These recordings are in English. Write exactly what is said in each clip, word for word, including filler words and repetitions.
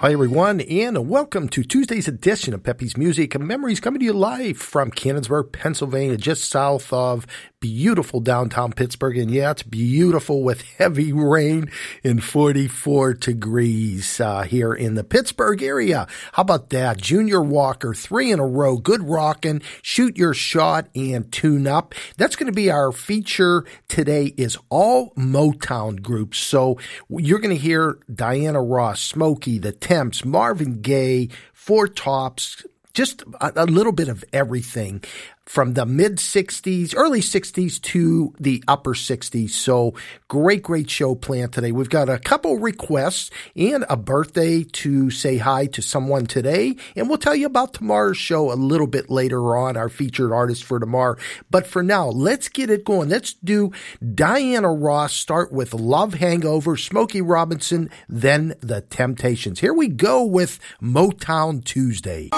Hi, everyone, and welcome to Tuesday's edition of Pepe's Music and Memories, coming to you live from Canonsburg, Pennsylvania, just south of beautiful downtown Pittsburgh. And yeah, it's beautiful with heavy rain and forty-four degrees uh, here in the Pittsburgh area. How about that? Junior Walker, three in a row, good rockin', shoot your shot and tune up. That's going to be our feature today, is all Motown groups. So you're going to hear Diana Ross, Smokey, the Temps, Marvin Gaye, Four Tops, just a, a little bit of everything from the mid-sixties, early sixties to the upper sixties. So great, great show planned today. We've got a couple requests and a birthday to say hi to someone today. And we'll tell you about tomorrow's show a little bit later on, our featured artist for tomorrow. But for now, let's get it going. Let's do Diana Ross, start with Love Hangover, Smokey Robinson, then the Temptations. Here we go with Motown Tuesday.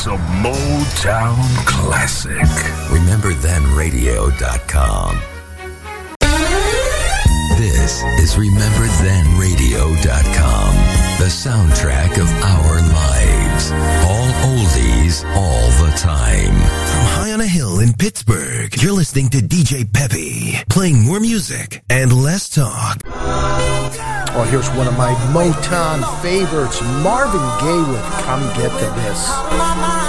It's a Motown classic. Remember Then Radio dot com. This is Remember Then Radio dot com, the soundtrack of our lives. All oldies, all the time. From high on a hill in Pittsburgh, you're listening to D J Pepe, playing more music and less talk. Well, here's one of my Motown favorites, Marvin Gaye with Come Get to This.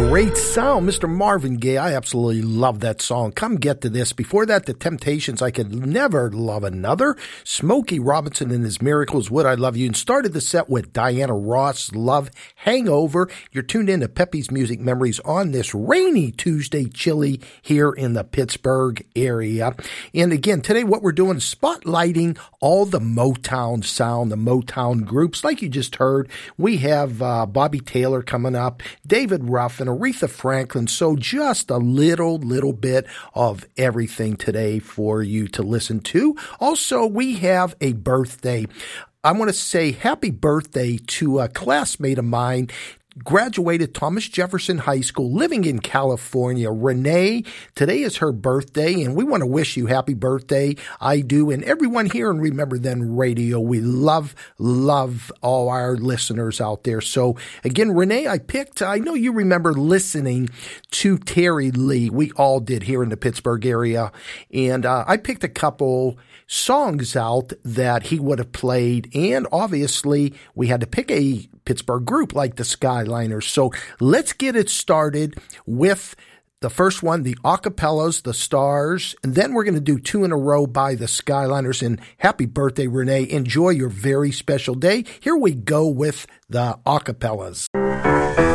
Great sound, Mister Marvin Gaye. I absolutely love that song. Come Get to This. Before that, the Temptations, I Could Never Love Another. Smokey Robinson and His Miracles, Would I Love You. And started the set with Diana Ross, Love Hangover. You're tuned in to Pepe's Music Memories on this rainy Tuesday, chilly here in the Pittsburgh area. And again, today what we're doing is spotlighting all the Motown sound, the Motown groups. Like you just heard, we have uh, Bobby Taylor coming up, David Ruffin, Aretha Franklin. So just a little, little bit of everything today for you to listen to. Also, we have a birthday. I want to say happy birthday to a classmate of mine. Graduated Thomas Jefferson High School, living in California. Renee, today is her birthday, and we want to wish you happy birthday. I do, and everyone here on Remember Then Radio, we love, love all our listeners out there. So, again, Renee, I picked, I know you remember listening to Terry Lee. We all did here in the Pittsburgh area, and uh, I picked a couple songs out that he would have played, and obviously, we had to pick a Pittsburgh group like the Skyliners. So let's get it started with the first one, the Acapellas, the Stars, and then we're going to do two in a row by the Skyliners. And happy birthday, Renee. Enjoy your very special day. Here we go with the Acapellas. You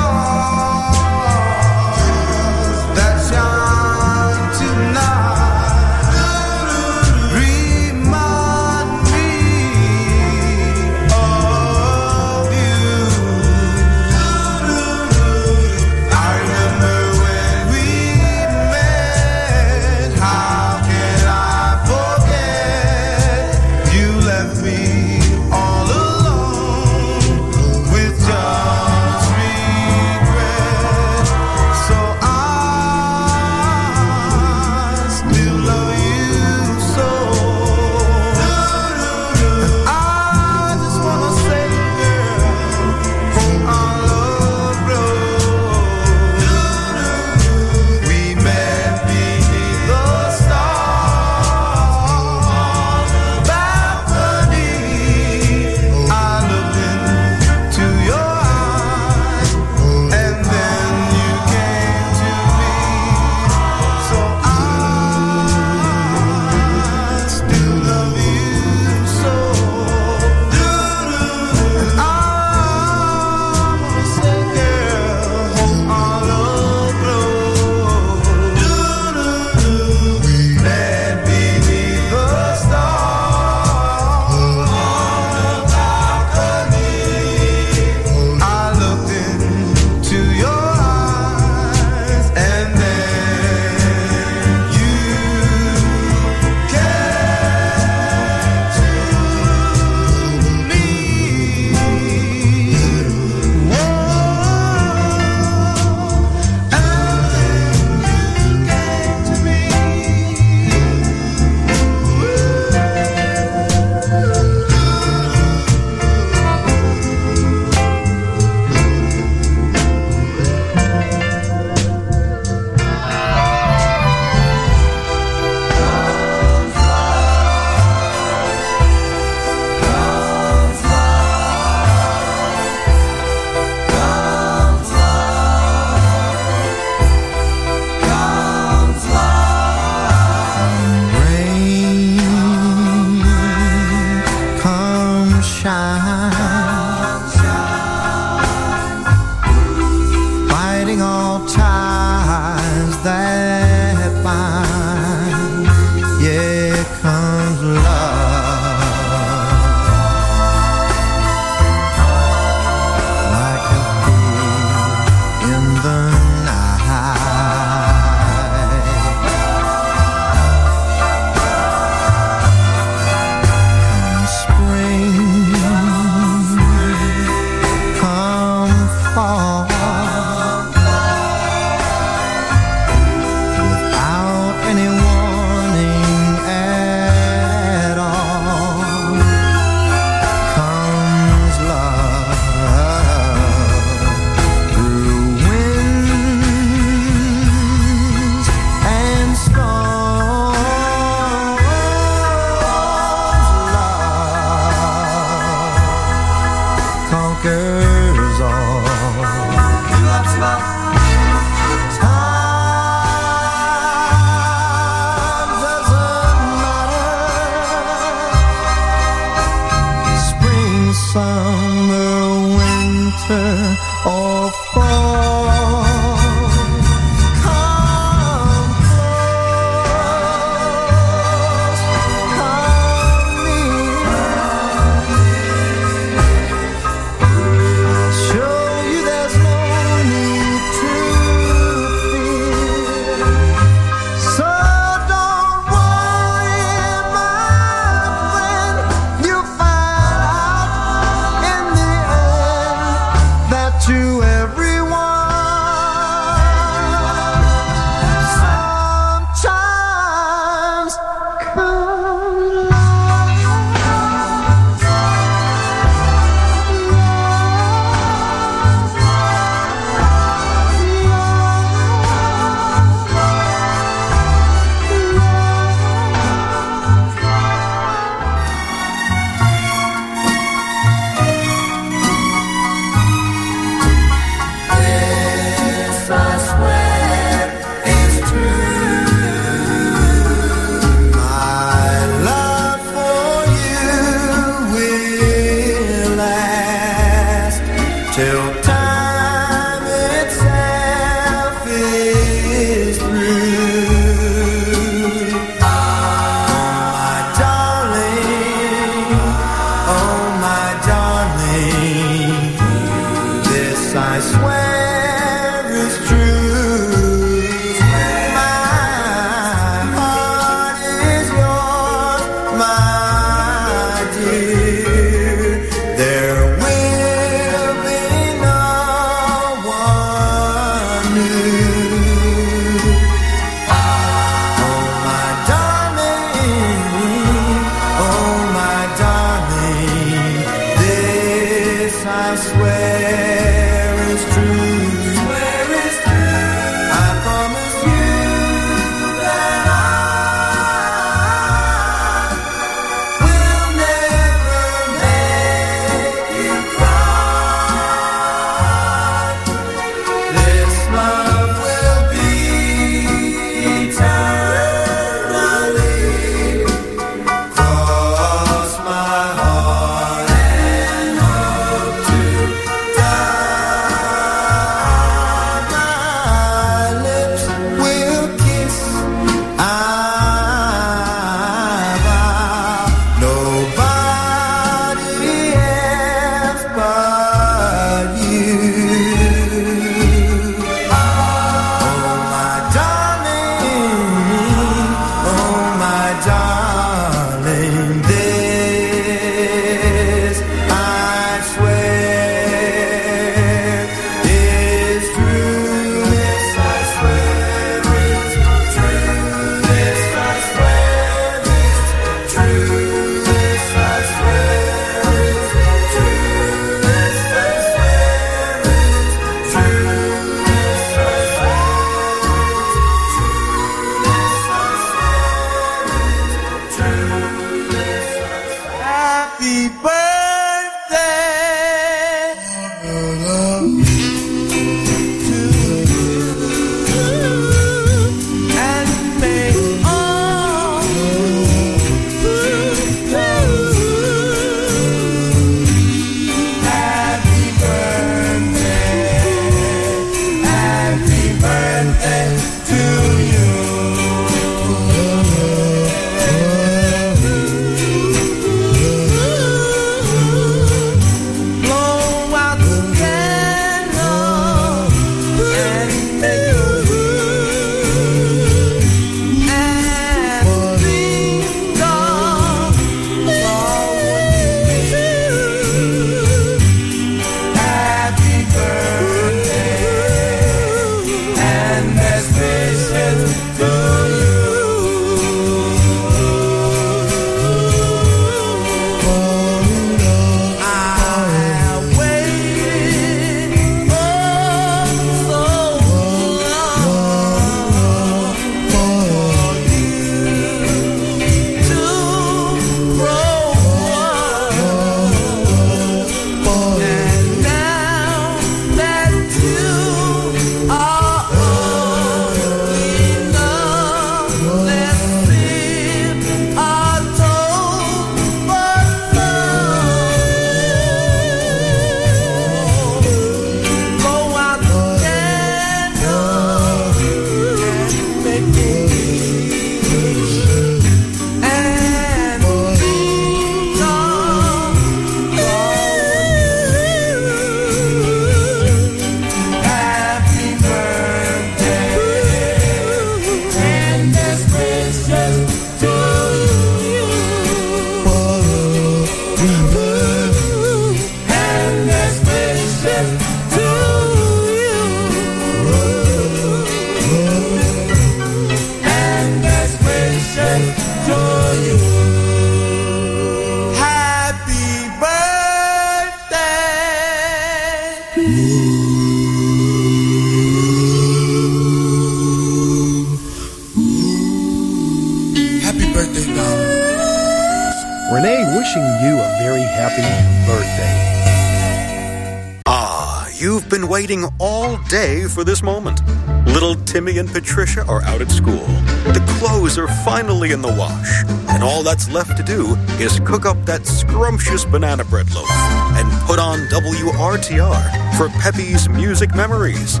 Waiting all day for this moment. Little Timmy and Patricia are out at school. The clothes are finally in the wash, and all that's left to do is cook up that scrumptious banana bread loaf and put on W R T R for Pepe's Music Memories.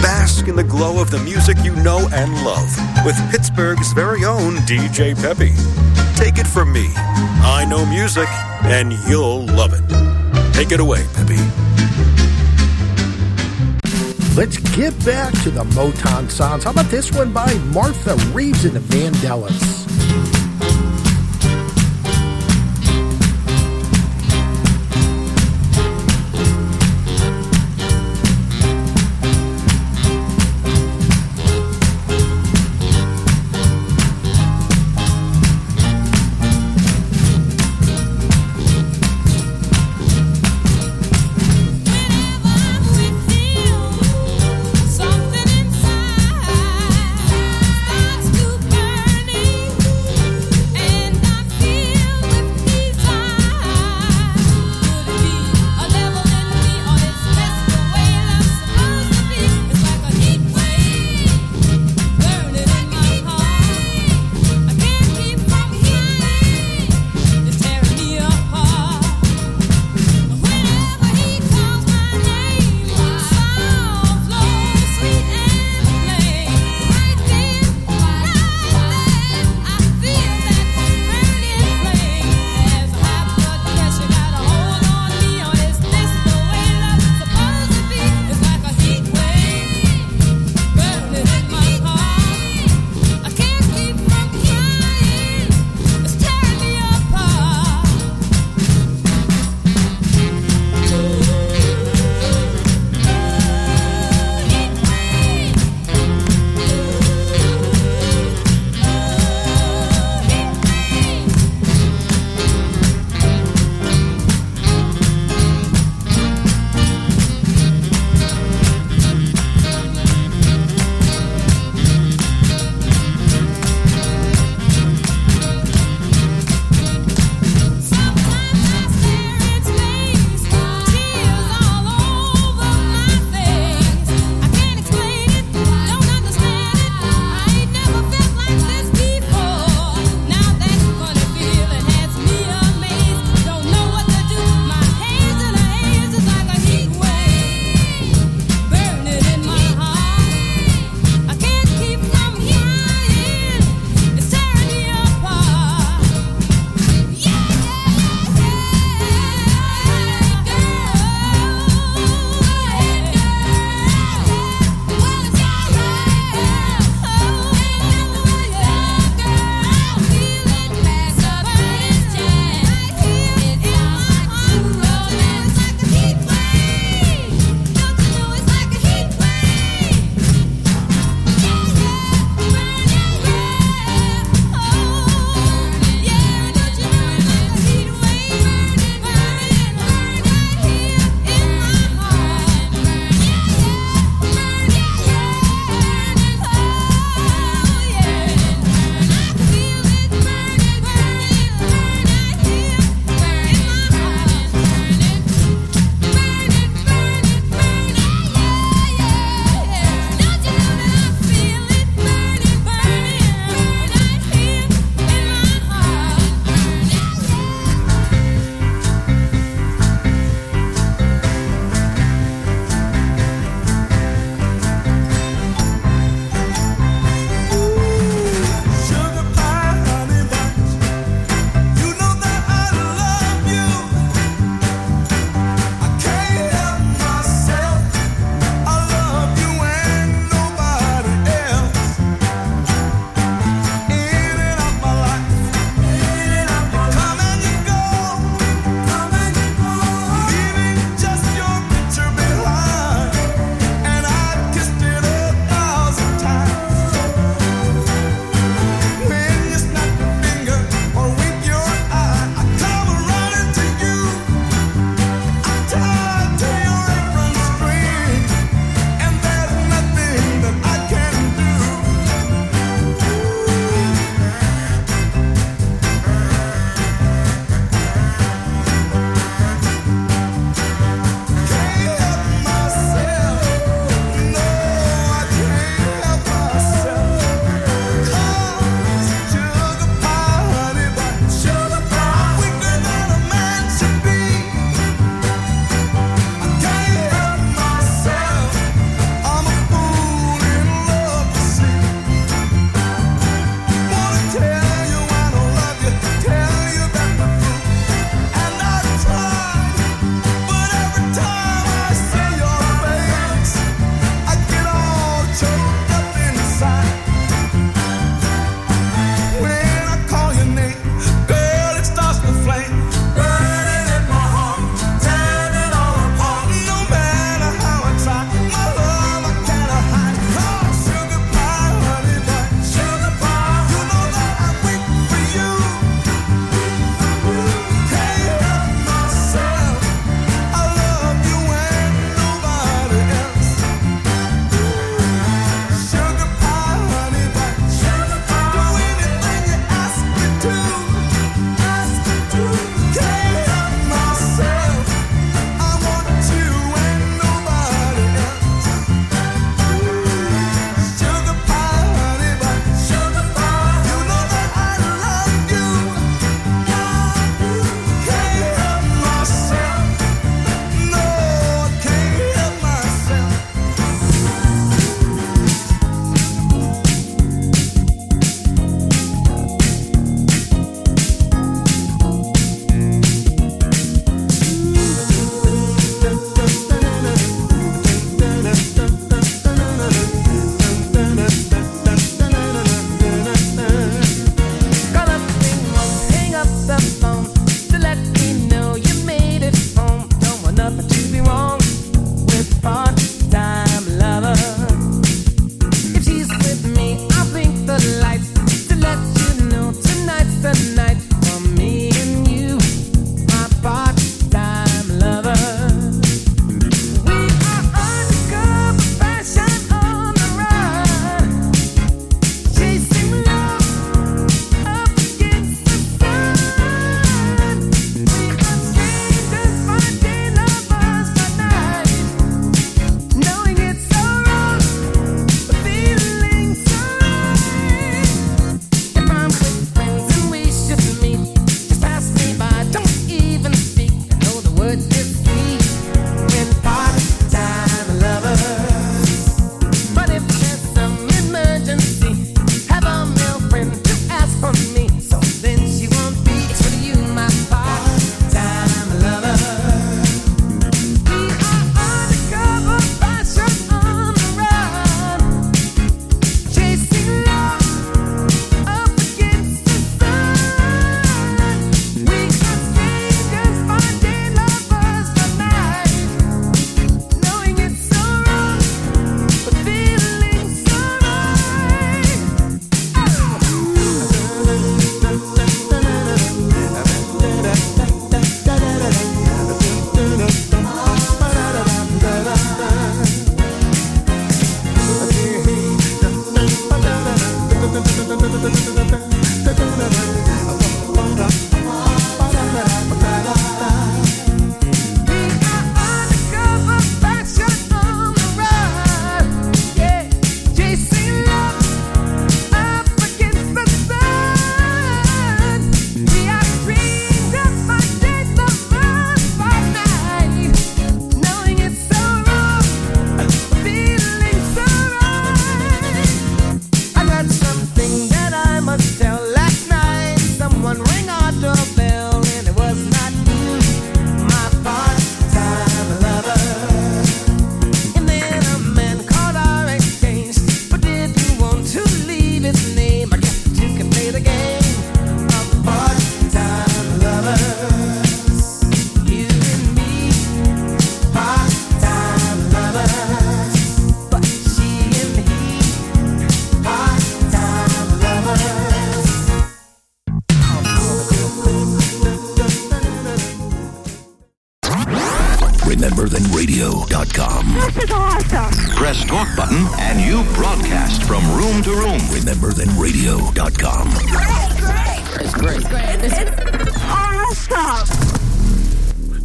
Bask in the glow of the music you know and love with Pittsburgh's very own D J Pepe. Take it from me. I know music, and you'll love it. Take it away, Pepe. Let's get back to the Motown sounds. How about this one by Martha Reeves and the Vandellas?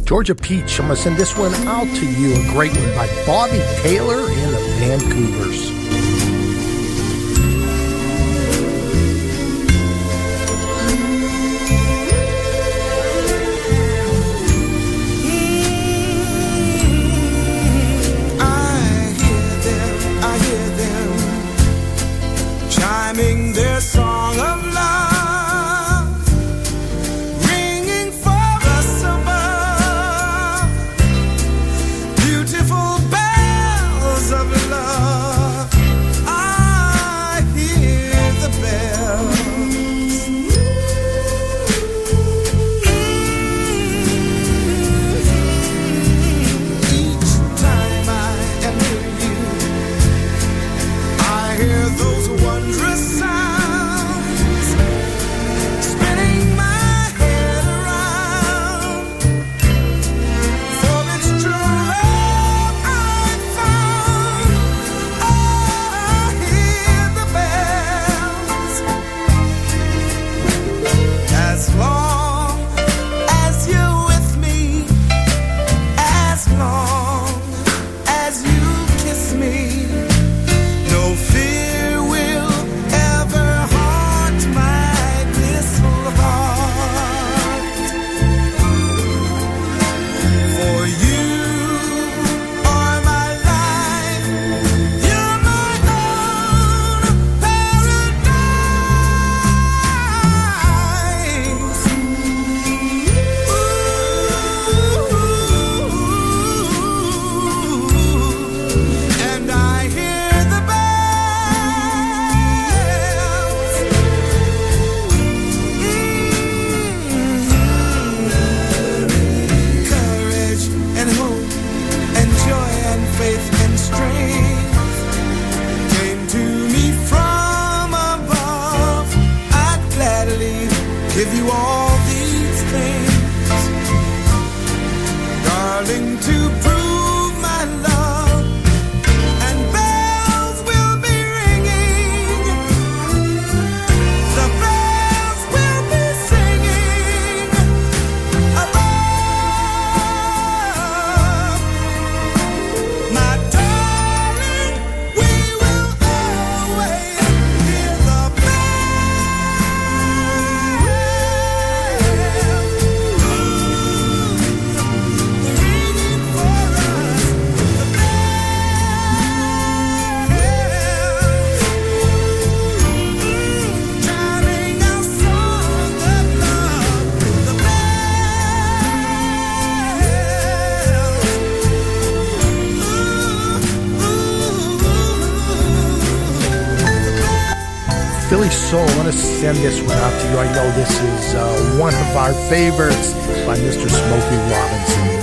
Georgia Peach, I'm going to send this one out to you, a great one by Bobby Taylor and the Vancouvers. Philly Soul. I want to send this one out to you. I know this is uh, one of our favorites by Mister Smokey Robinson.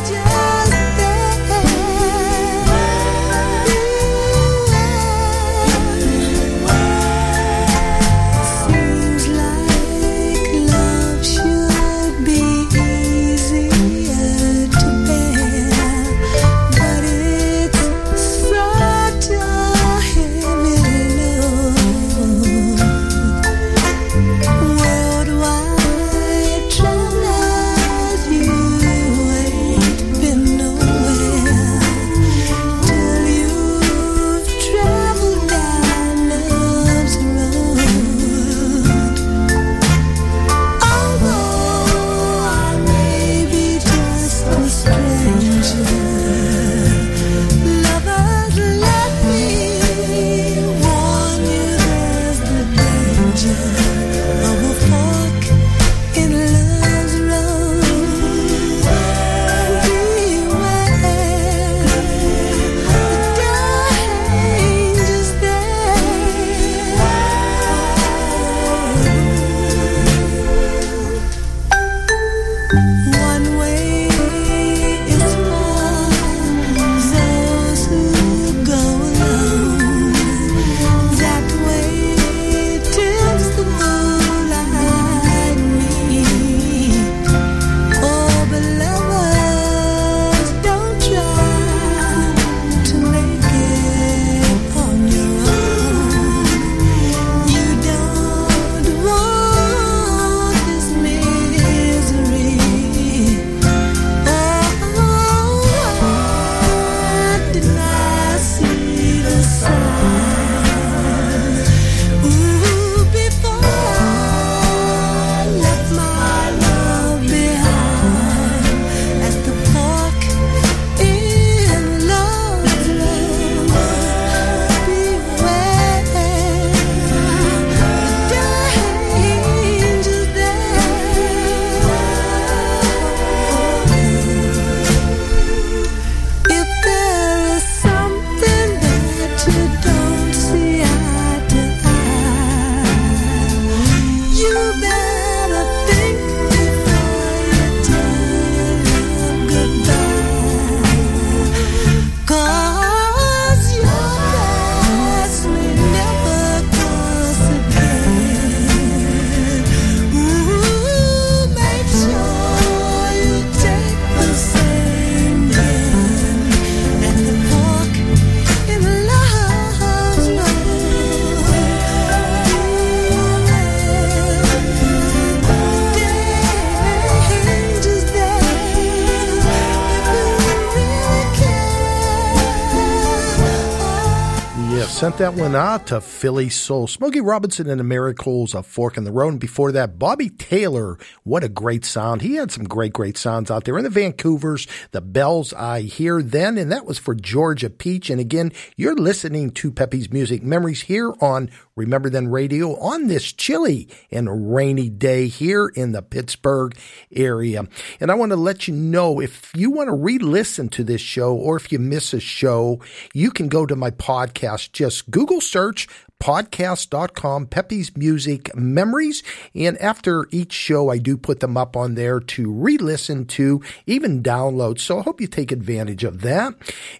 Sent that one out to Philly Soul. Smokey Robinson and the Miracles, A Fork in the Road. And before that, Bobby Taylor. What a great sound. He had some great, great sounds out there. In the Vancouvers, The Bells I Hear Then. And that was for Georgia Peach. And again, you're listening to Pepe's Music Memories here on Remember Then Radio on this chilly and rainy day here in the Pittsburgh area. And I want to let you know, if you want to re-listen to this show or if you miss a show, you can go to my podcast. Just Google search podcast dot com, Pepe's Music Memories. And after each show, I do put them up on there to re-listen to, even download. So I hope you take advantage of that.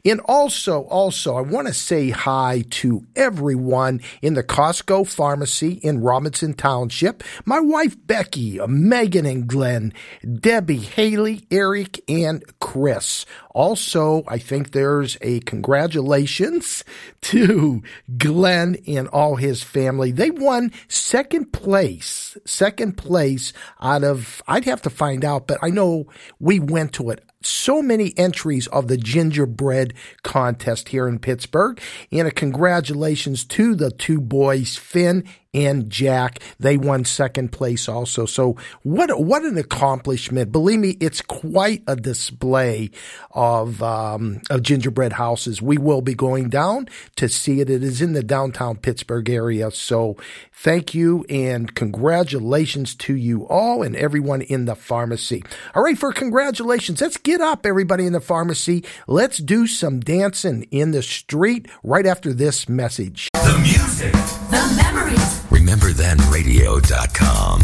And also, also, I want to say hi to everyone in the Costco pharmacy in Robinson Township. My wife, Becky, Megan and Glenn, Debbie, Haley, Eric, and Chris. Also, I think there's a congratulations to Glenn and all his family. They won second place, second place out of, I'd have to find out, but I know we went to it. So many entries of the gingerbread contest here in Pittsburgh. And a congratulations to the two boys, Finn and Jack. They won second place also. So what, what an accomplishment. Believe me, it's quite a display of, um, of gingerbread houses. We will be going down to see it. It is in the downtown Pittsburgh area. So thank you and congratulations to you all and everyone in the pharmacy. All right, for congratulations, let's get up, everybody in the pharmacy. Let's do some dancing in the street right after this message. The music, the memories. remember then radio dot com.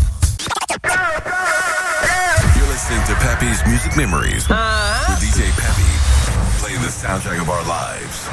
You're listening to Pepe's Music Memories uh-huh. with D J Pepe, playing the soundtrack of our lives.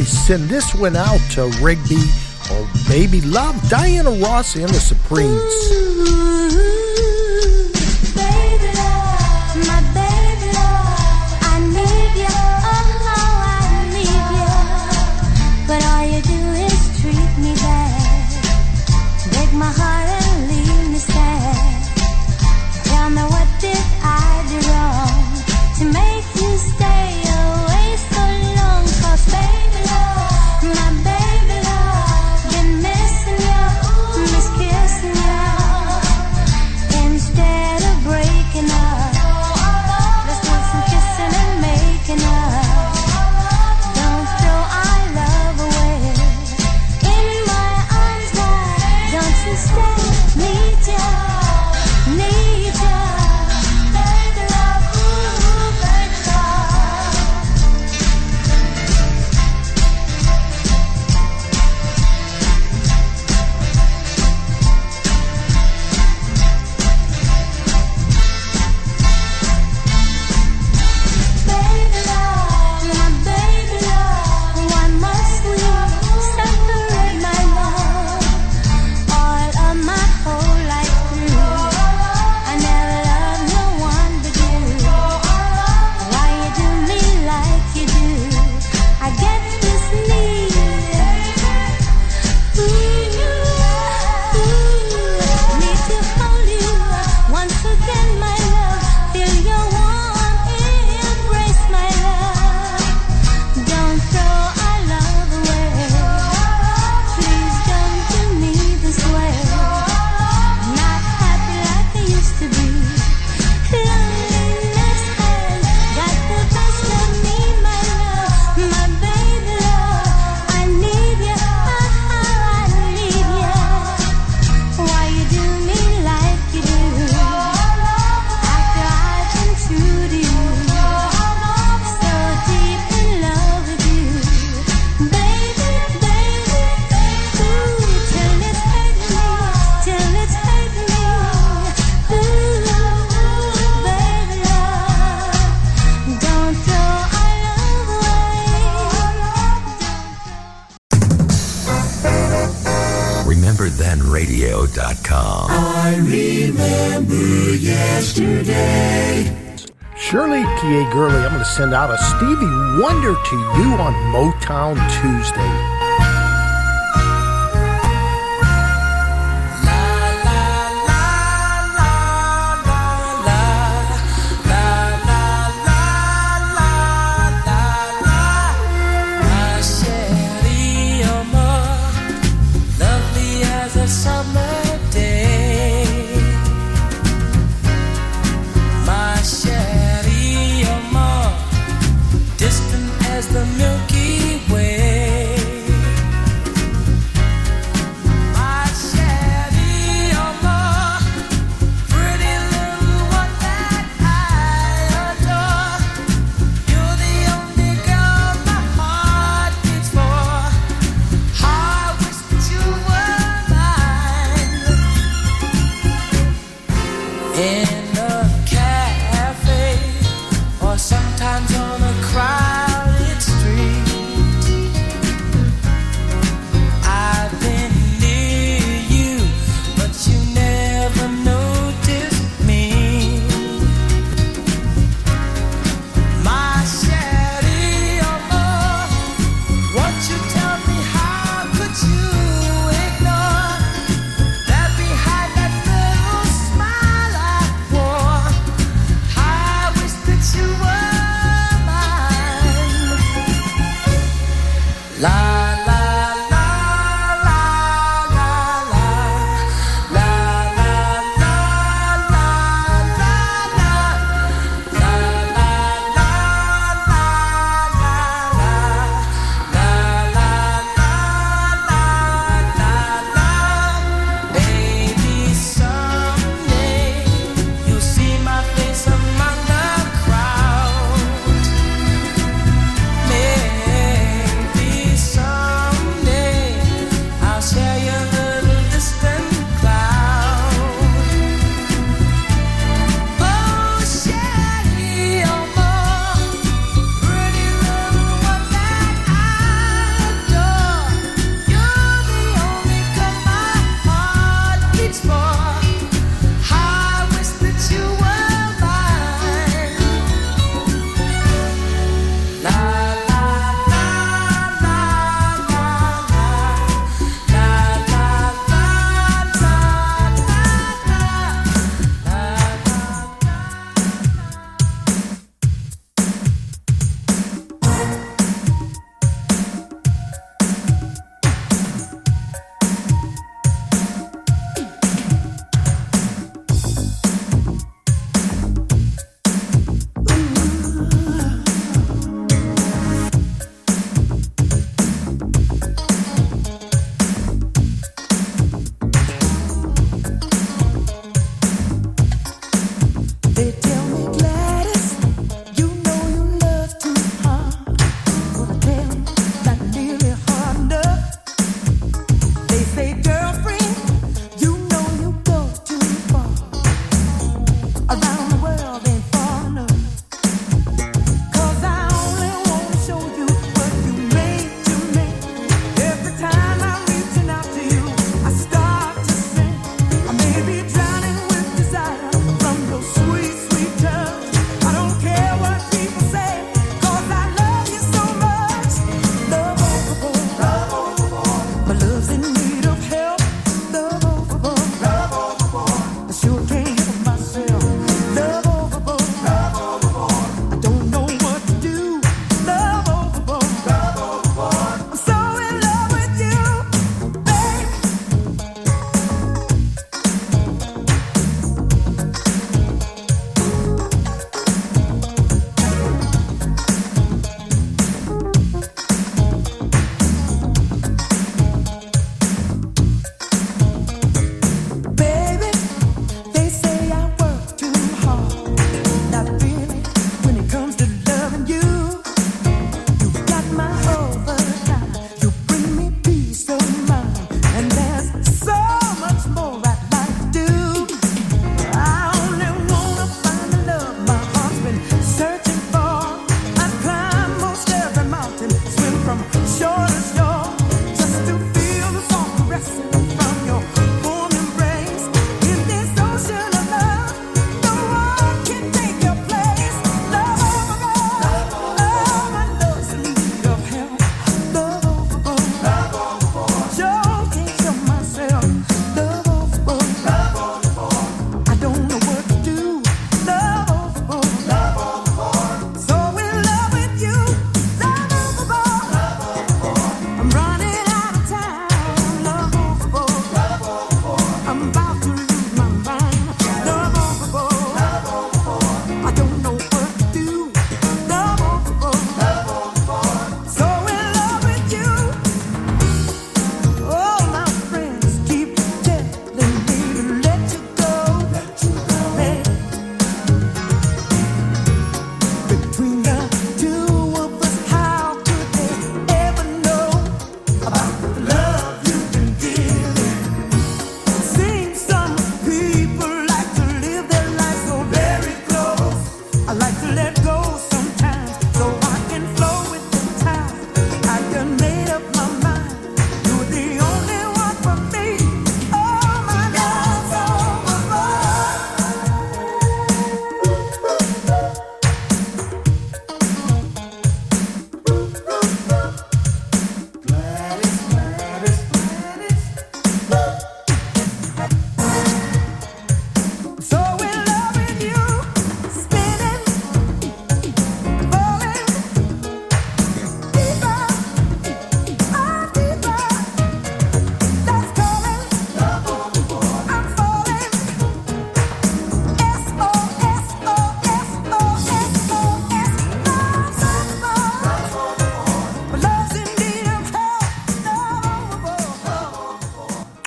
Bobby, send this one out to Rigby or Baby Love, Diana Ross and the Supremes. Ooh. Send out a Stevie Wonder to you on Motown Tuesday. Peace.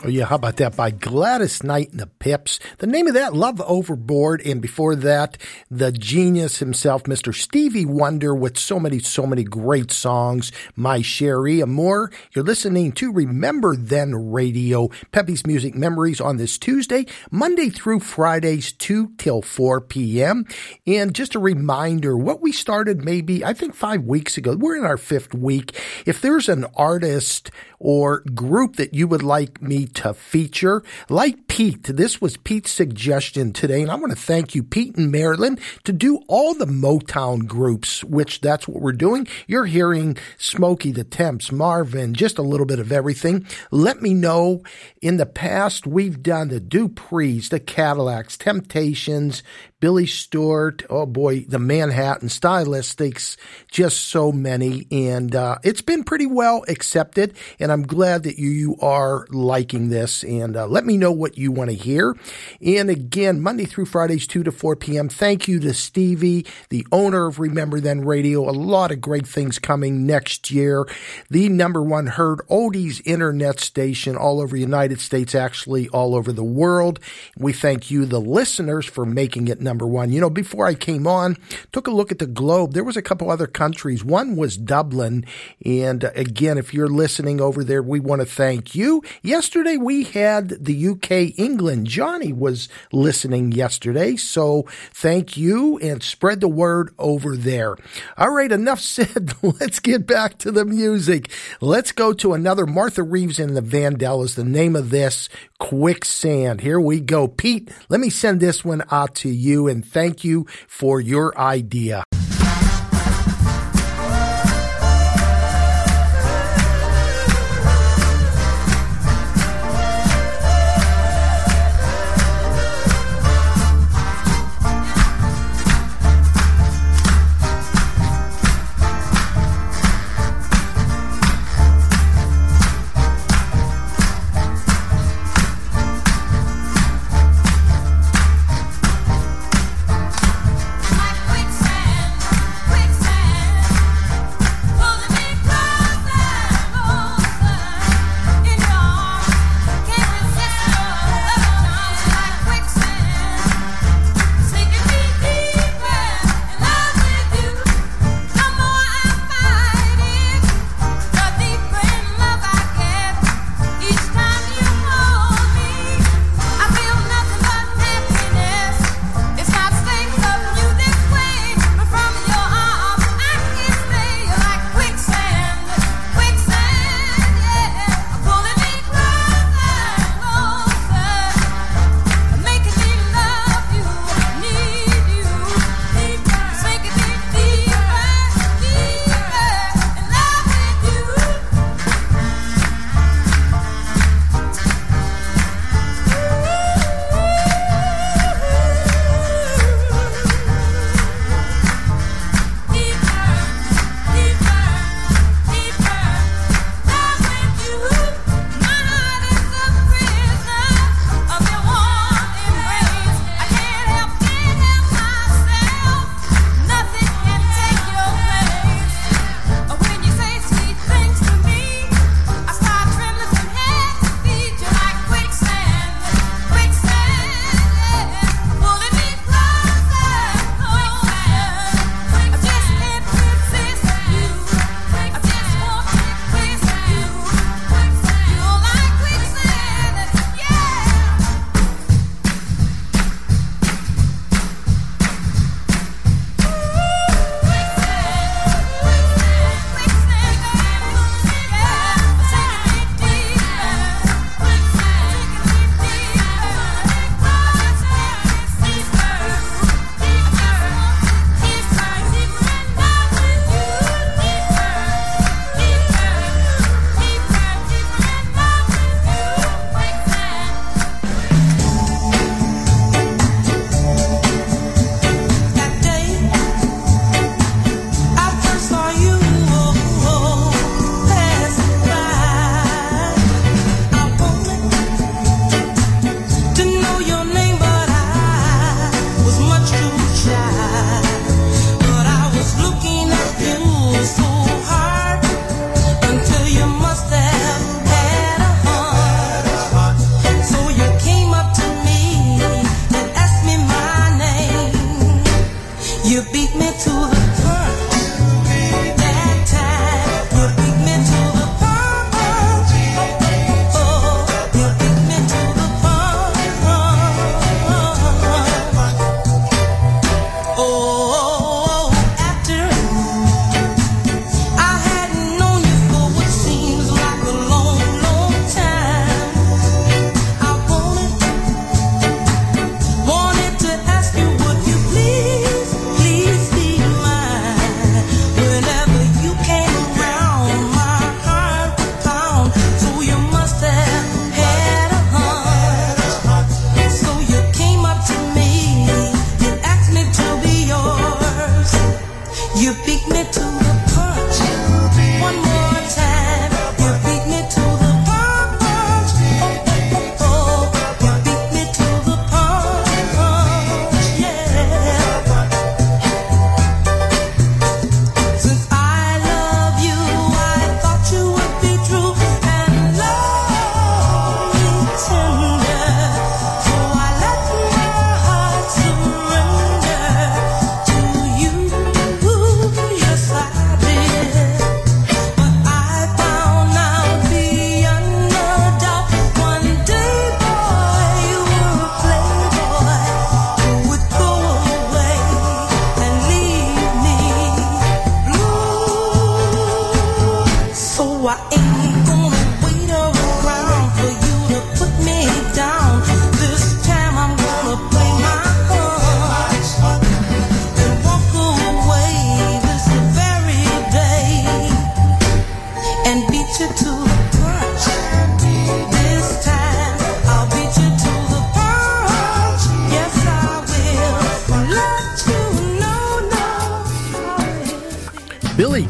Oh, yeah, how about that? By Gladys Knight and the Pips. The name of that, Love Overboard. And before that, the genius himself, Mister Stevie Wonder, with so many, so many great songs. My Sherry and more. You're listening to Remember Then Radio, Pepe's Music Memories, on this Tuesday, Monday through Fridays, two till four p.m. And just a reminder, what we started maybe, I think five weeks ago, we're in our fifth week. If there's an artist or group that you would like me to feature, like Pete, this was Pete's suggestion today, and I want to thank you, Pete in Maryland, to do all the Motown groups, which that's what we're doing. You're hearing Smokey, the Temps, Marvin, just a little bit of everything. Let me know, in the past, we've done the Duprees, the Cadillacs, Temptations, Billy Stewart, oh boy, the Manhattan stylistics, just so many, and uh, it's been pretty well accepted, and I'm glad that you, you are liking this, and uh, let me know what you want to hear. And again, Monday through Fridays, two to four p.m., thank you to Stevie, the owner of Remember Then Radio. A lot of great things coming next year. The number one heard oldies internet station all over the United States, actually all over the world. We thank you, the listeners, for making it number Number one. You know, before I came on, took a look at the globe. There was a couple other countries. One was Dublin. And again, if you're listening over there, we want to thank you. Yesterday, we had the U K, England. Johnny was listening yesterday. So thank you, and spread the word over there. All right, enough said. Let's get back to the music. Let's go to another Martha Reeves and the Vandellas. The name of this, Quicksand. Here we go. Pete, let me send this one out to you. And thank you for your idea.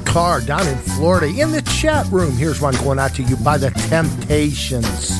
Car down in Florida in the chat room. Here's one going out to you by the Temptations.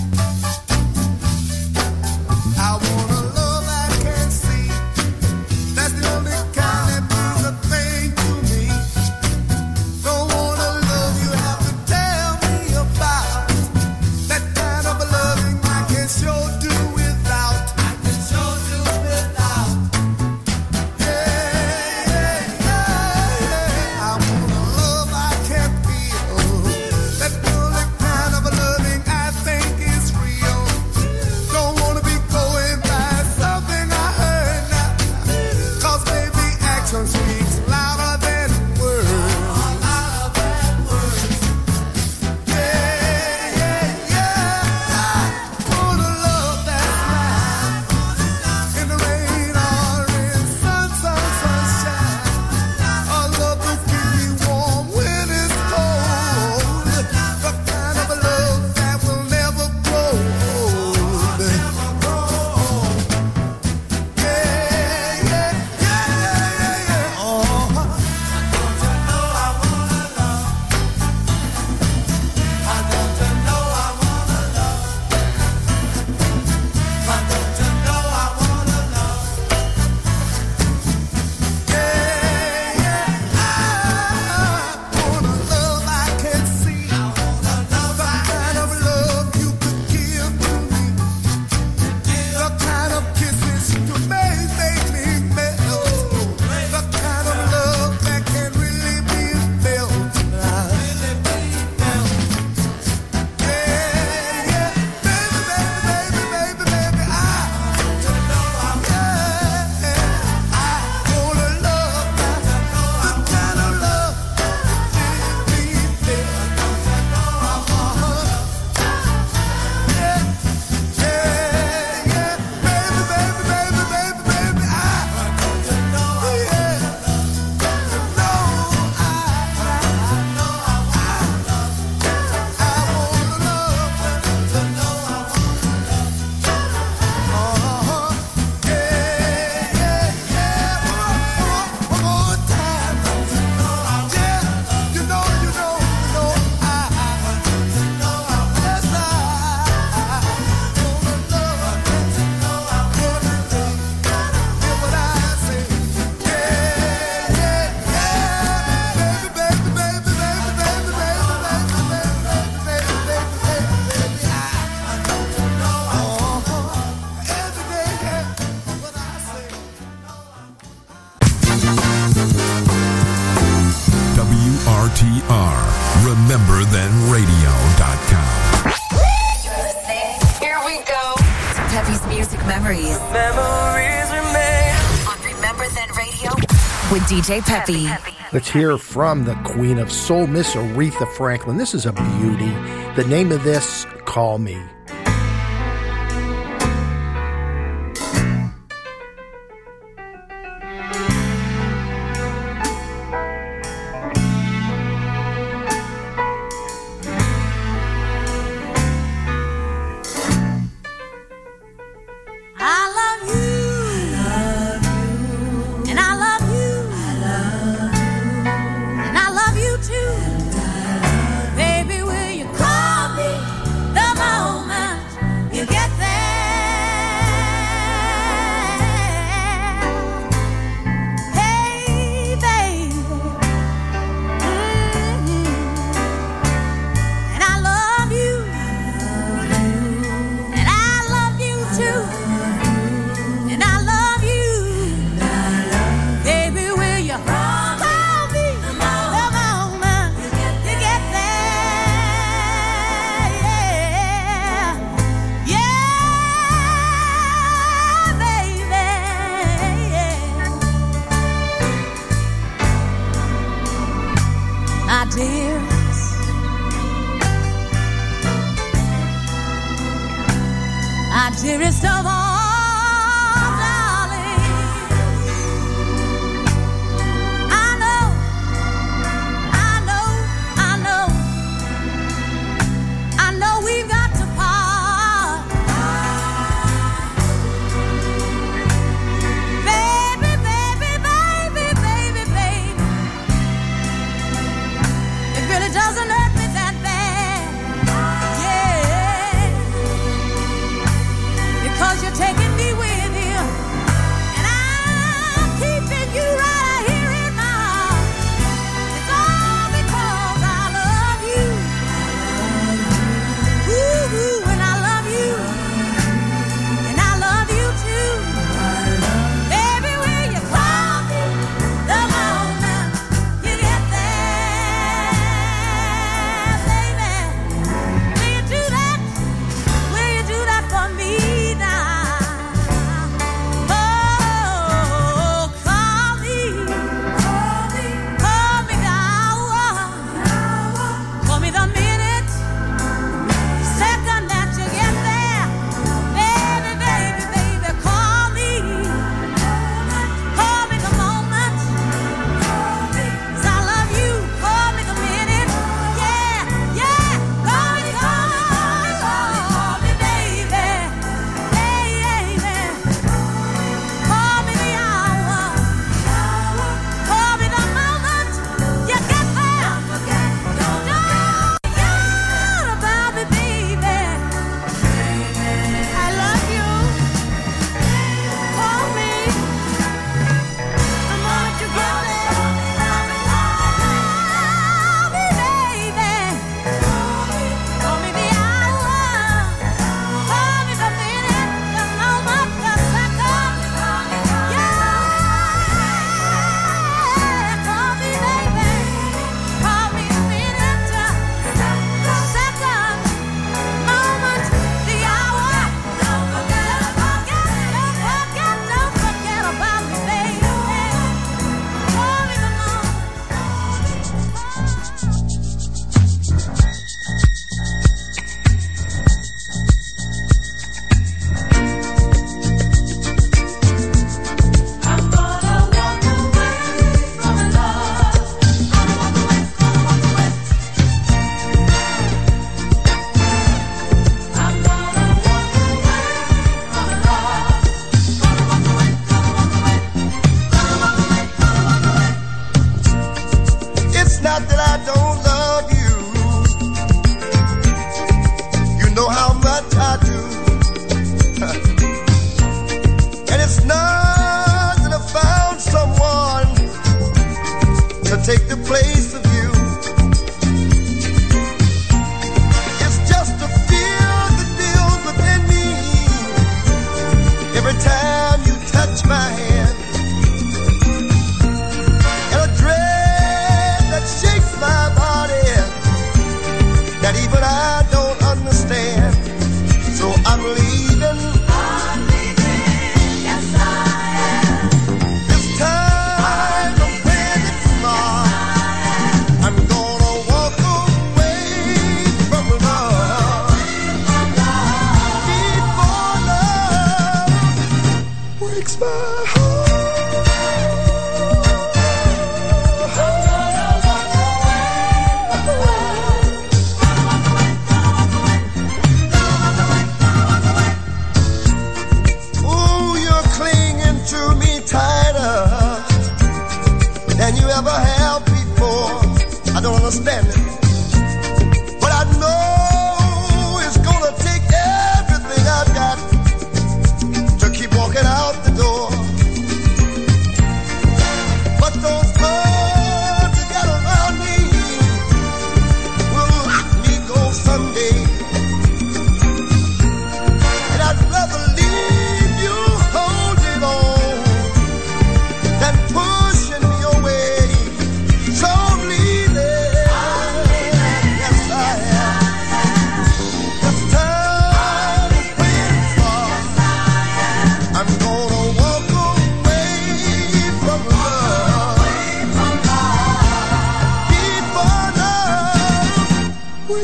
D J Pepe. Let's hear from the Queen of Soul, Miss Aretha Franklin. This is a beauty. The name of this, Call Me. Too. Baby, will you call me the moment? dearest of all, darling. I know, I know, I know, I know we've got to part. Baby, baby, baby, baby, baby, it really doesn't hurt. Taking me with you, and I'm keeping you right here in my heart. It's all because I love you. Ooh, ooh, and I love you, and I love you too. Baby, will you call me the moment you get there, baby? Will you do that? Will you do that for me?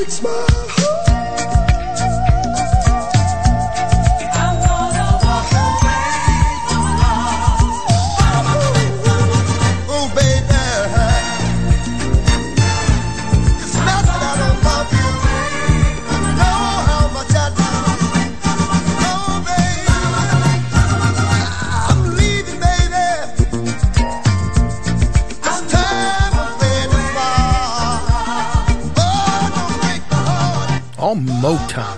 It's my heart. Motown.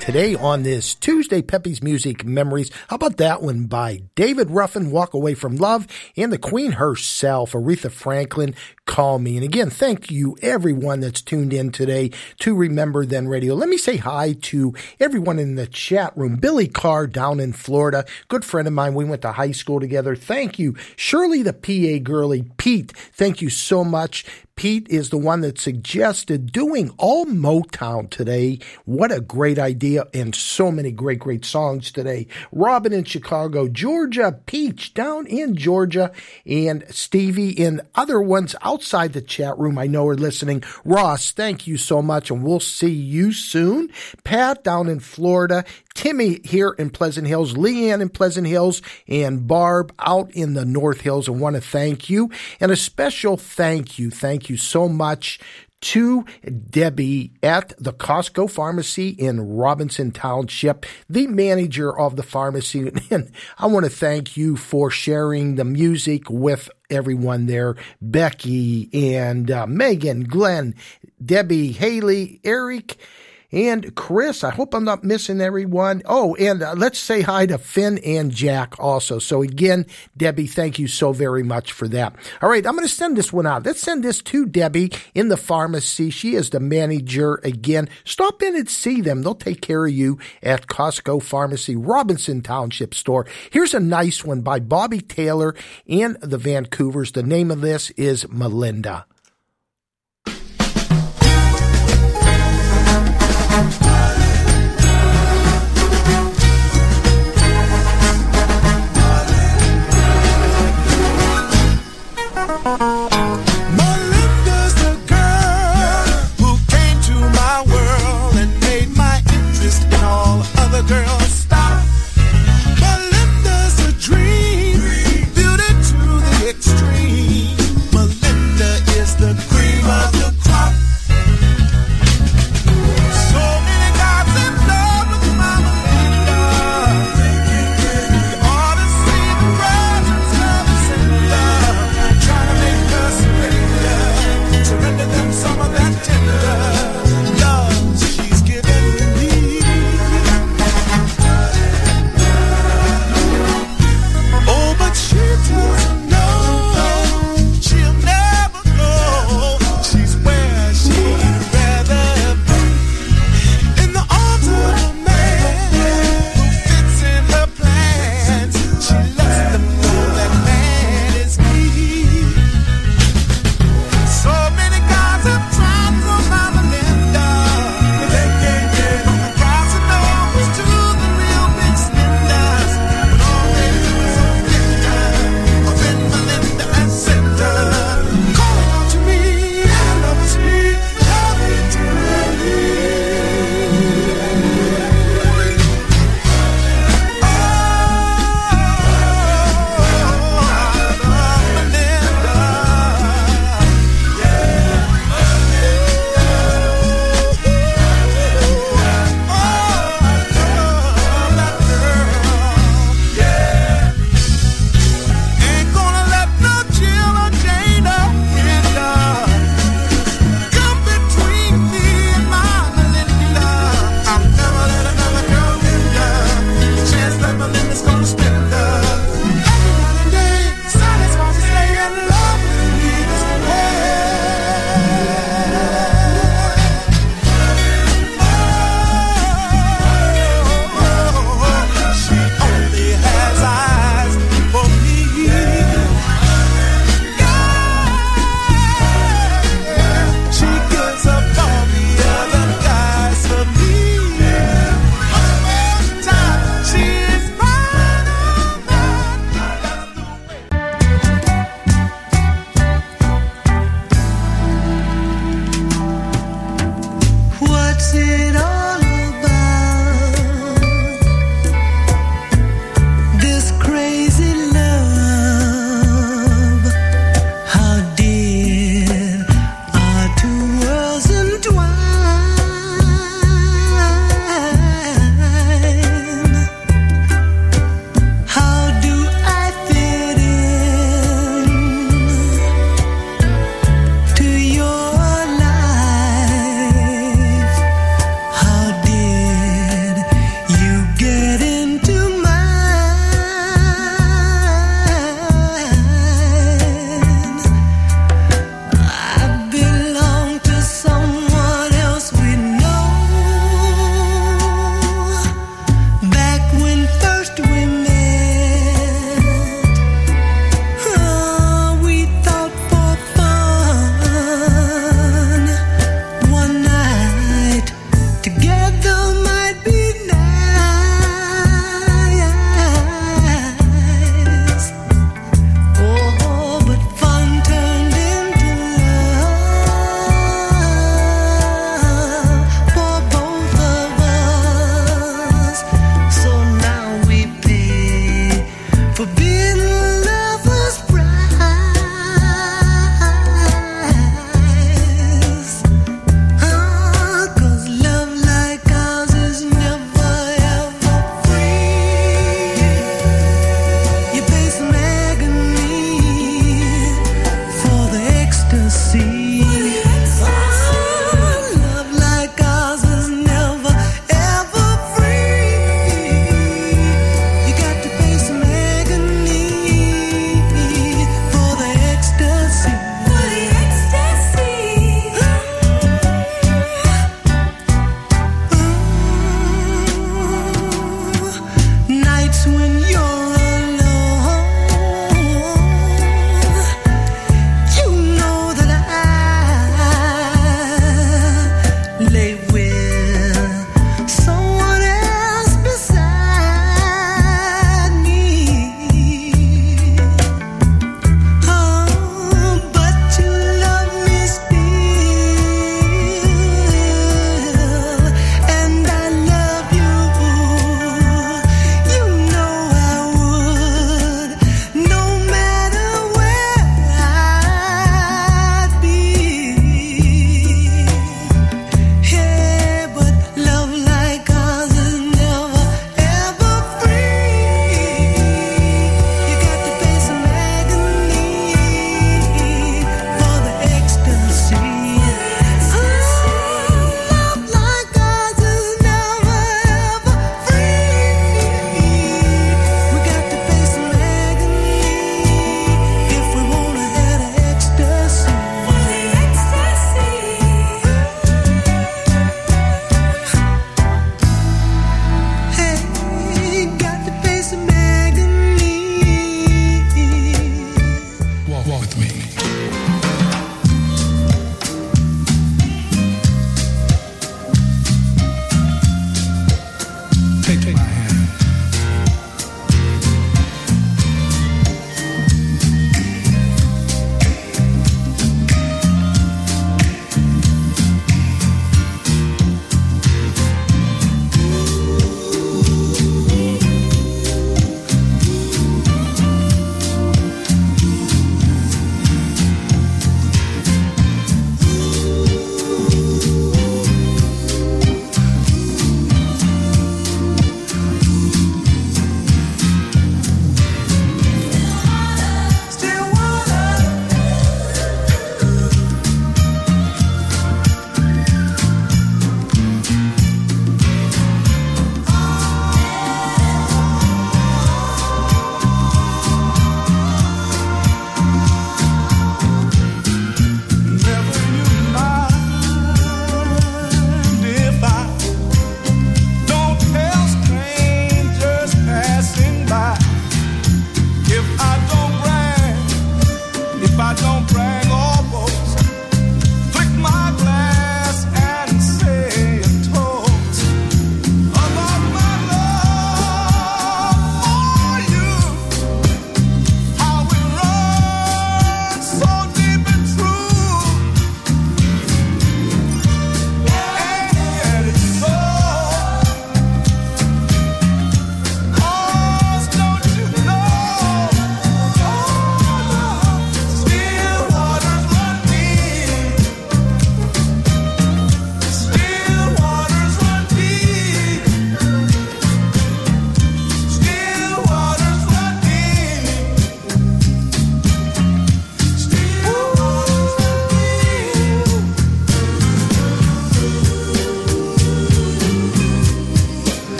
Today on this Tuesday, Pepe's Music Memories. How about that one by David Ruffin, Walk Away From Love, and the Queen herself, Aretha Franklin, Call Me. And again, thank you everyone that's tuned in today to Remember Then Radio. Let me say hi to everyone in the chat room. Billy Carr down in Florida, good friend of mine. We went to high school together. Thank you. Shirley the P A girly. Pete, thank you so much. Pete is the one that suggested doing all Motown today. What a great idea, and so many great, great songs today. Robin in Chicago, Georgia, Peach down in Georgia, and Stevie and other ones outside the chat room I know are listening. Ross, thank you so much, and we'll see you soon. Pat down in Florida, Timmy here in Pleasant Hills, Leanne in Pleasant Hills, and Barb out in the North Hills. I want to thank you, and a special thank you. Thank you so much to Debbie at the Costco Pharmacy in Robinson Township, the manager of the pharmacy. And I want to thank you for sharing the music with everyone there. Becky and uh, Megan, Glenn, Debbie, Haley, Eric, and Chris. I hope I'm not missing everyone. Oh, and uh, let's say hi to Finn and Jack also. So again, Debbie, thank you so very much for that. All right, I'm going to send this one out. Let's send this to Debbie in the pharmacy. She is the manager again. Stop in and see them. They'll take care of you at Costco Pharmacy, Robinson Township store. Here's a nice one by Bobby Taylor and the Vancouvers. The name of this is Melinda. Melinda's the girl who came to my world and made my interest in all other girls stop. Melinda's a dream, beauty to the extreme. Melinda is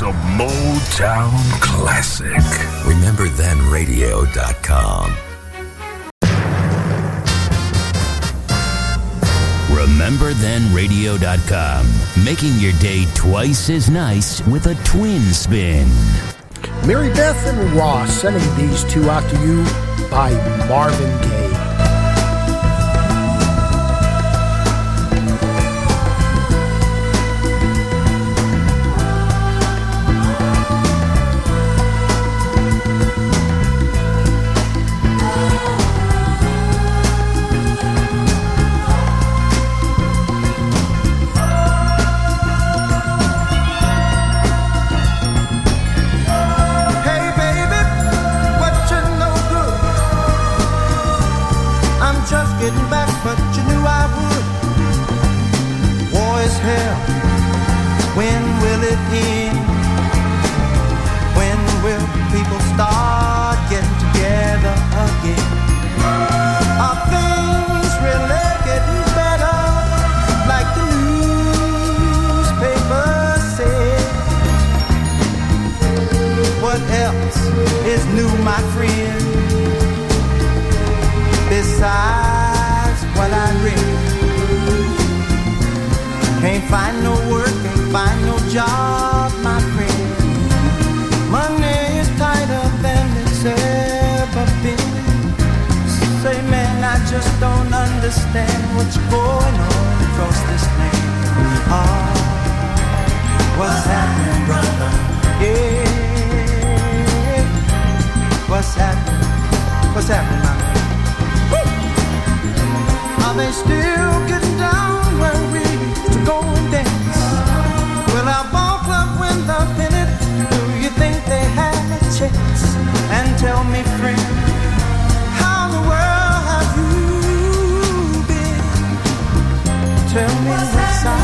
It's a Motown classic. Remember Then Radio dot com. Remember Then Radio dot com. Making your day twice as nice with a twin spin. Mary Beth and Ross sending these two out to you by Marvin Gaye. Tell me what's up.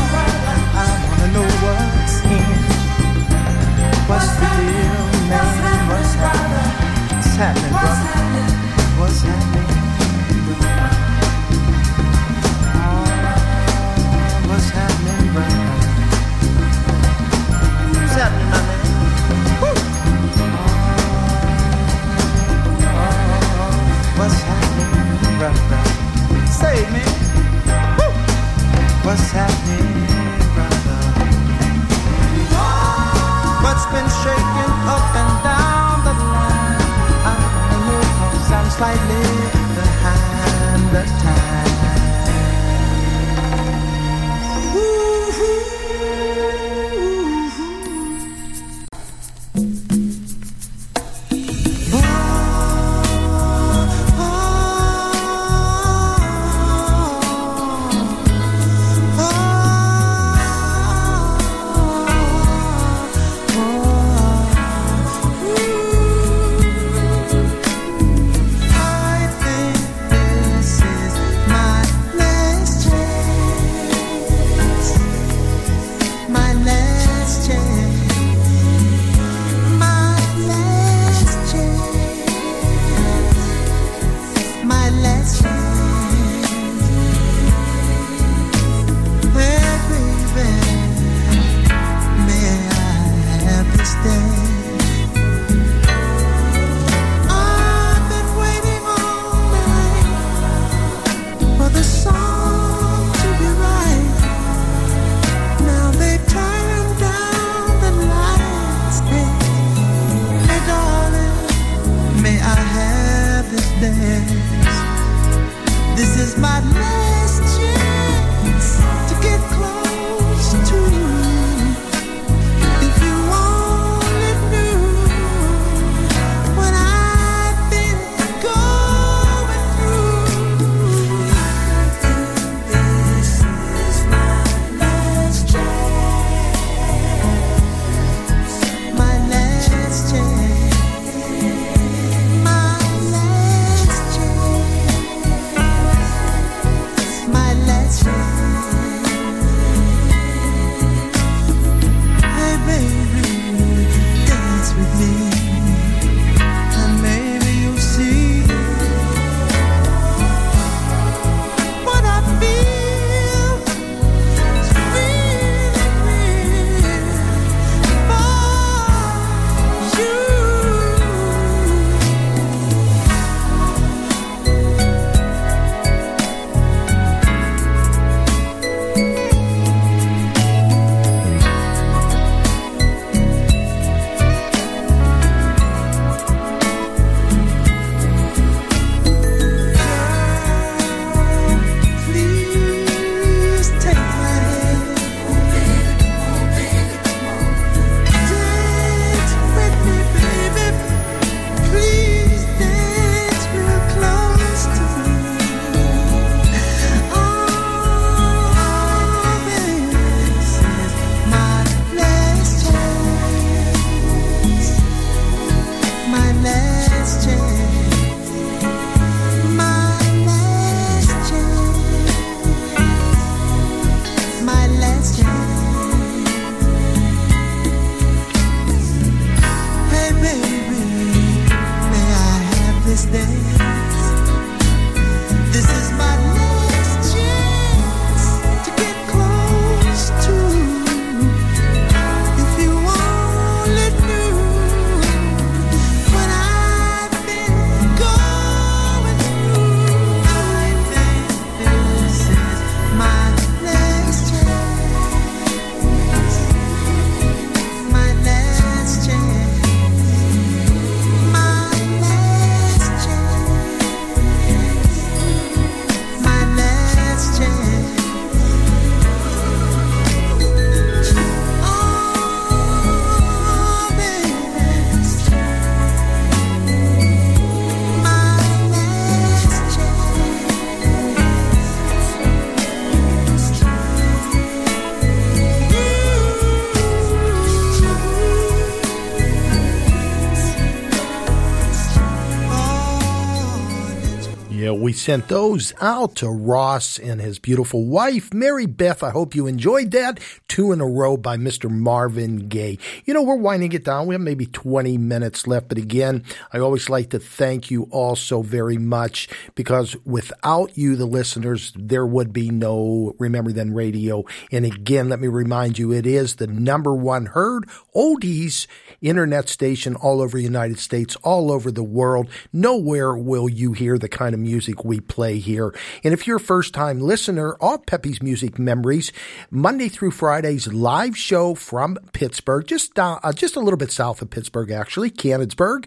sent those out to Ross and his beautiful wife, Mary Beth. I hope you enjoyed that. Two in a row by Mister Marvin Gaye. You know, we're winding it down. We have maybe twenty minutes left. But again, I always like to thank you all so very much, because without you, the listeners, there would be no Remember Then Radio. And again, let me remind you, it is the number one heard oldies internet station all over the United States, all over the world. Nowhere will you hear the kind of music we play here. And if you're a first-time listener, all Pepe's Music Memories, Monday through Friday's live show from Pittsburgh, just down, uh, just a little bit south of Pittsburgh, actually, Canonsburg,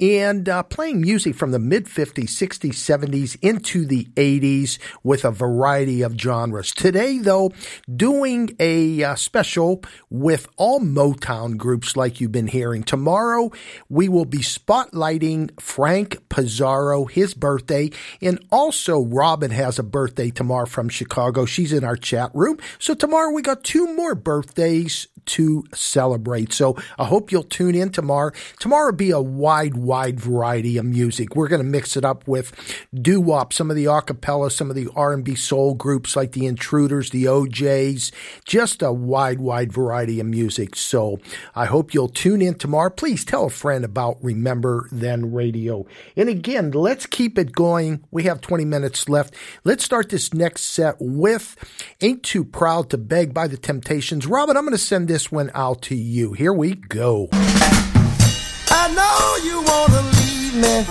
and uh, playing music from the mid-fifties, sixties, seventies into the eighties with a variety of genres. Today, though, doing a uh, special with all Motown groups like you've been hearing. Tomorrow, we will be spotlighting Frank Pizarro, his birthday, and also Robin has a birthday tomorrow from Chicago. She's in our chat room. So tomorrow we got two more birthdays to celebrate. So I hope you'll tune in tomorrow. Tomorrow will be a wide, wide variety of music. We're going to mix it up with doo-wop, some of the acapella, some of the R and B soul groups like the Intruders, the O Js, just a wide, wide variety of music. So I hope you'll tune in tomorrow. Please tell a friend about Remember Then Radio. And again, let's keep it going. We have twenty minutes left. Let's start this next set with Ain't Too Proud to Beg by the Temptations. Robin, I'm going to send this one out to you. Here we go. I know you want to leave me,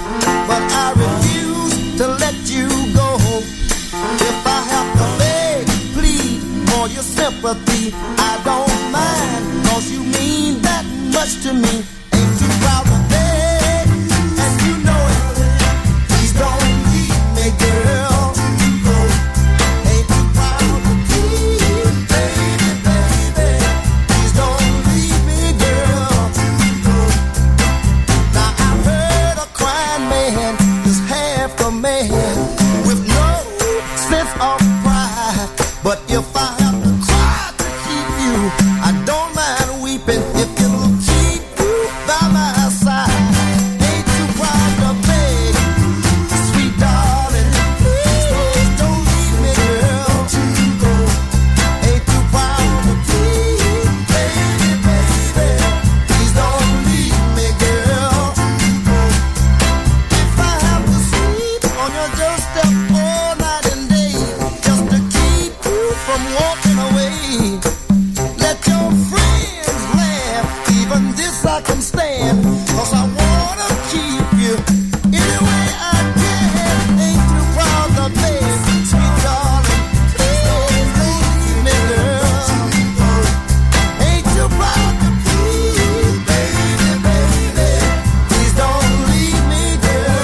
but I refuse to let you go. If I have to beg, plead for your sympathy, I don't mind, cause you mean that much to me. Ain't too proud to beg, and you know it. Please don't leave me, girl. If I have to cry to keep you, I don't mind weeping if it'll keep you by my side. Ain't too proud to beg, sweet darling. Please don't leave me, girl. Ain't too proud to beg, baby, baby. Please don't leave me, girl. If I have to sleep on your doorstep all night and day, just to from walking away, let your friends laugh, even this I can stand, cause I wanna keep you any way I can. Ain't too proud to beg, sweet darling, please don't leave me, girl. Ain't too proud to please, baby, baby, please don't leave me, girl.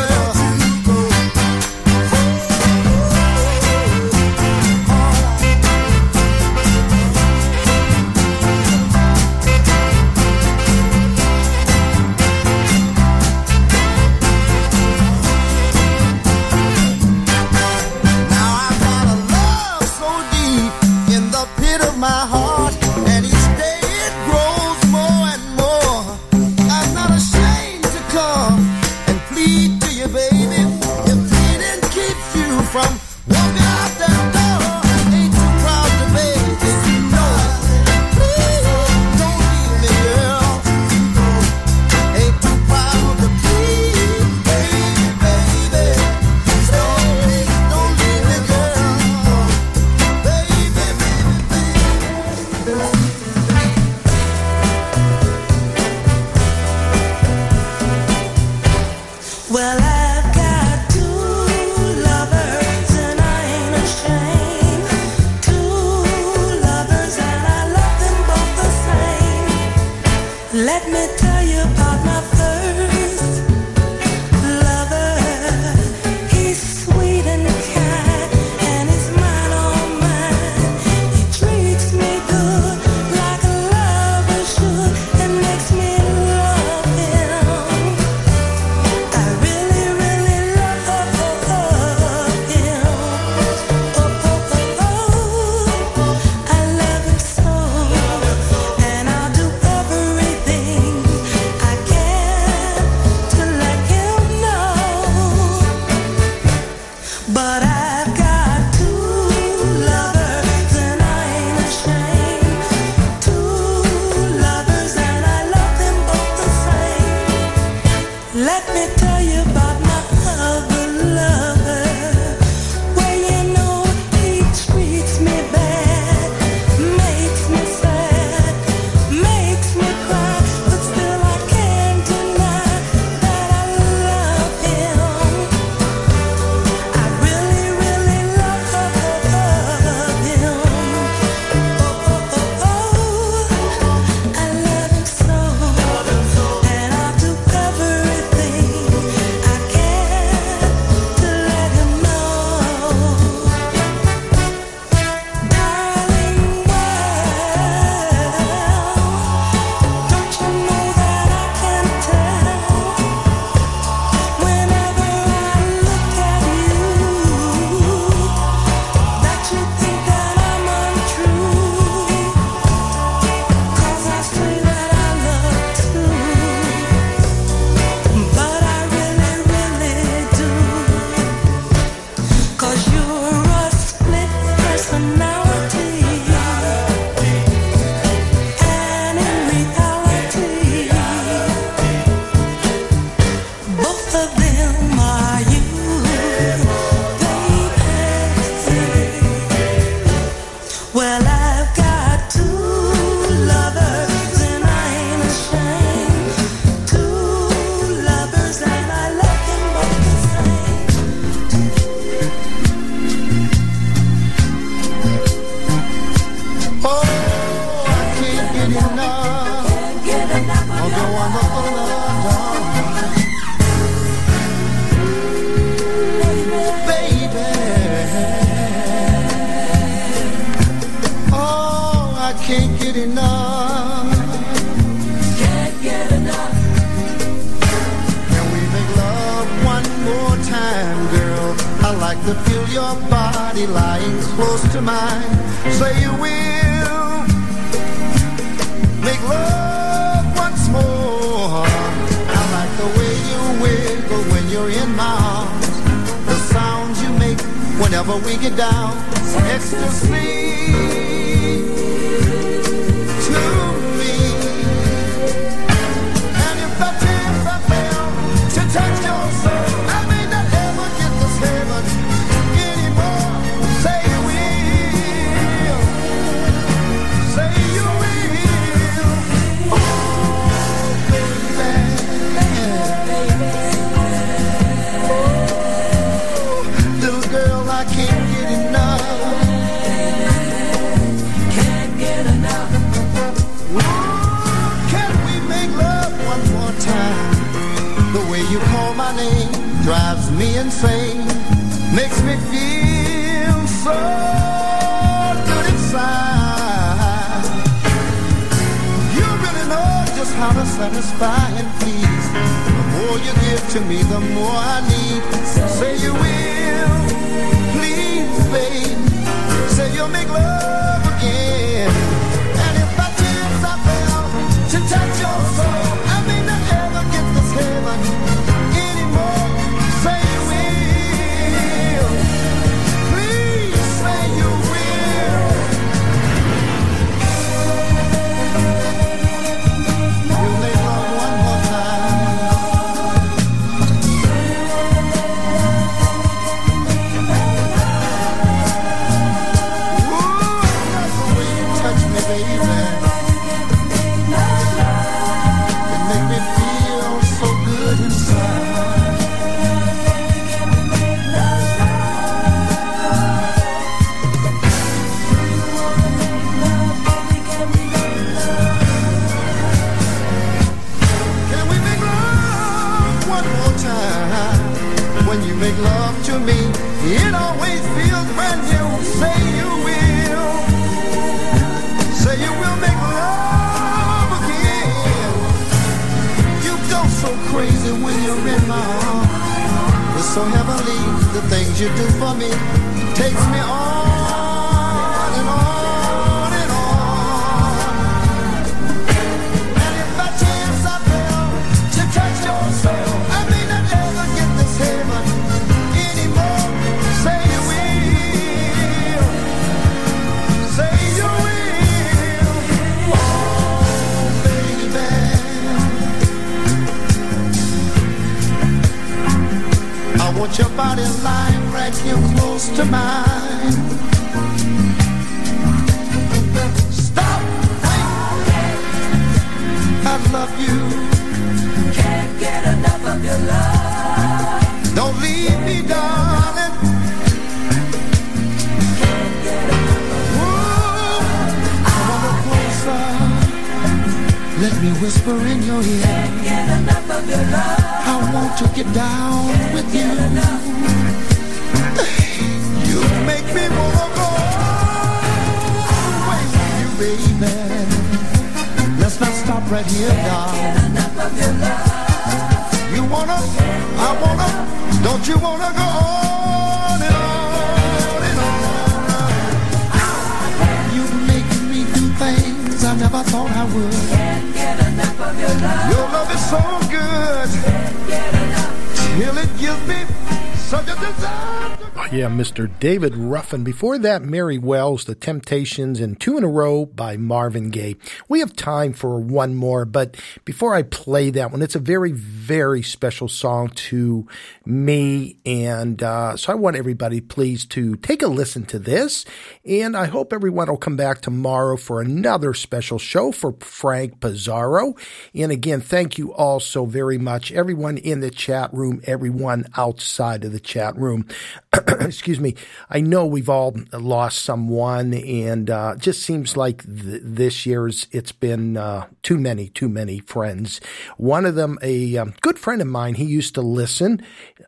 to feel your body lying close to mine. Say you will make love once more. I like the way you wiggle when you're in my arms, the sounds you make whenever we get down. Ecstasy to me, and if I did, I fail to touch your soul, I may not ever get this heaven anymore. Say you will, say you will, oh baby, oh, little girl, I can't get enough. You call my name, drives me insane, makes me feel so good inside. You really know just how to satisfy and please. The more you give to me, the more I need. Say you will, please, babe. Say you'll make love again. And if I did, I fell to touch your soul, I may not ever get this heaven. Make love to me, it always feels brand new. Say you will, say you will make love again. You go so crazy when you're in my arms. It's so heavenly, the things you do for me takes me on and on and on. And if by chance I fail to touch your soul, I may not ever get this heaven. Want your body lying right here close to mine. Stop, think. I love you. Can't get enough of your love. Don't leave me, darling. Can't get enough of your love. I wanna closer. Let me whisper in your ear. Can't get enough of your love. I want to get down with you. You make me wanna go away from you, baby. Let's not stop right here, darling. You wanna, I wanna, don't you wanna go on and on and on? You make me do things I never thought I would. Your love is so good. Till it gives me such a desire. Oh yeah, Mister David Ruffin. Before that, Mary Wells, The Temptations, and Two in a Row by Marvin Gaye. We have time for one more, but before I play that one, it's a very, very special song to me, and uh, so I want everybody, please, to take a listen to this, and I hope everyone will come back tomorrow for another special show for Frank Pizarro. And again, thank you all so very much, everyone in the chat room, everyone outside of the chat room. Excuse me. I know we've all lost someone, and uh, just seems like th- this year's it's been uh, too many, too many friends. One of them, a um, good friend of mine, he used to listen,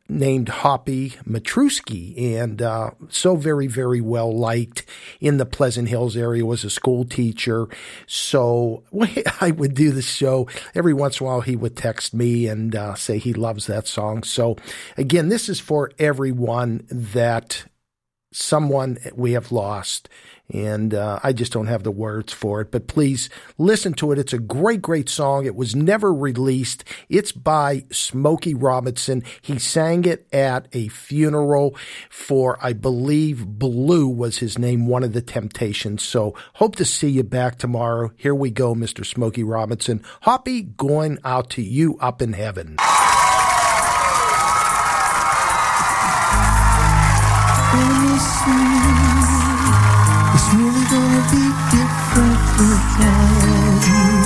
named Hoppy Matrusky, and uh, so very, very well liked in the Pleasant Hills area, was a school teacher. So I would do the show every once in a while. He would text me and uh, say he loves that song. So again, this is for everyone that someone we have lost, and uh, I just don't have the words for it. But please listen to it. It's a great, great song. It was never released. It's by Smokey Robinson. He sang it at a funeral for, I believe, Blue was his name, one of the Temptations. So hope to see you back tomorrow. Here we go, Mister Smokey Robinson. Hoppy, going out to you up in heaven. It's really gonna be different without you.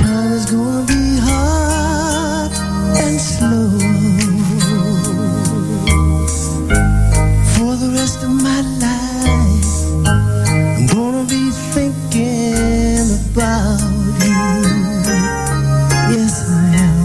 Time is gonna be hard and slow for the rest of my life. I'm gonna be thinking about you. Yes, I am.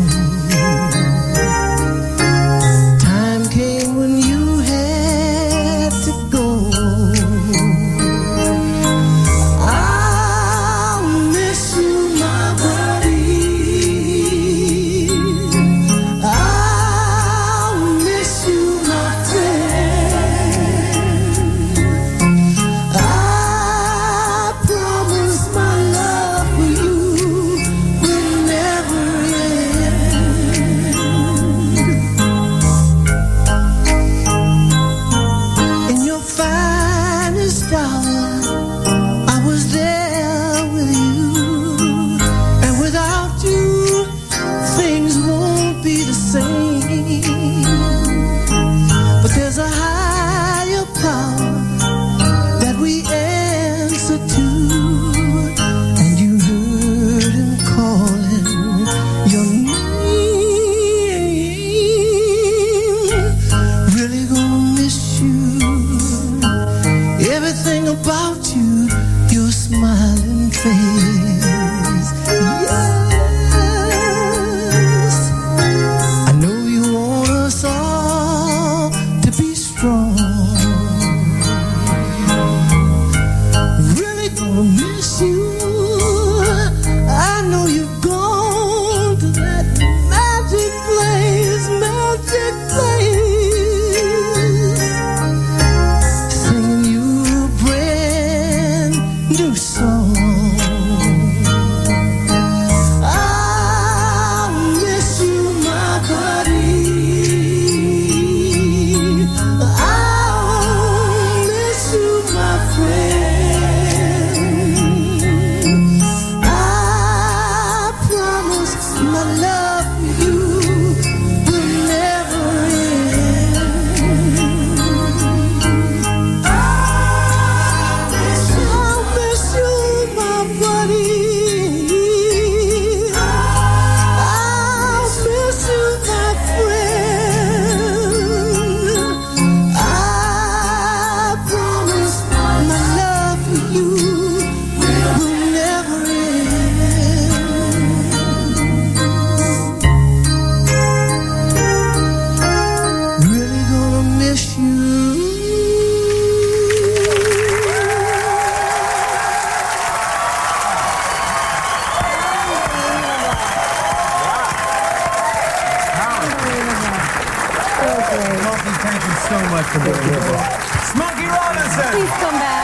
Thank you so much for being here. Smokey Robinson! Please come back.